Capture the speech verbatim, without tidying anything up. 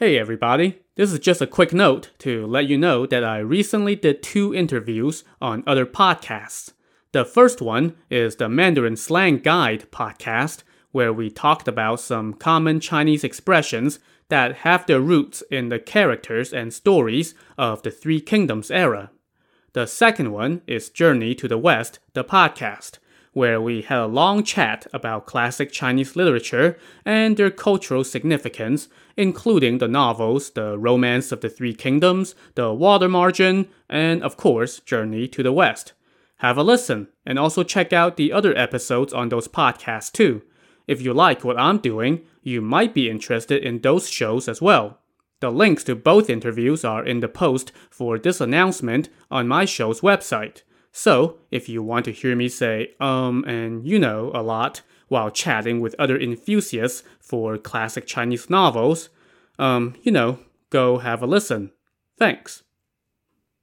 Hey everybody, this is just a quick note to let you know that I recently did two interviews on other podcasts. The first one is the Mandarin Slang Guide podcast, where we talked about some common Chinese expressions that have their roots in the characters and stories of the Three Kingdoms era. The second one is Journey to the West, the podcast, where we had a long chat about classic Chinese literature and their cultural significance, including the novels The Romance of the Three Kingdoms, The Water Margin, and of course, Journey to the West. Have a listen, and also check out the other episodes on those podcasts too. If you like what I'm doing, you might be interested in those shows as well. The links to both interviews are in the post for this announcement on my show's website. So, if you want to hear me say, um, and you know, a lot, while chatting with other enthusiasts for classic Chinese novels, um, you know, go have a listen. Thanks.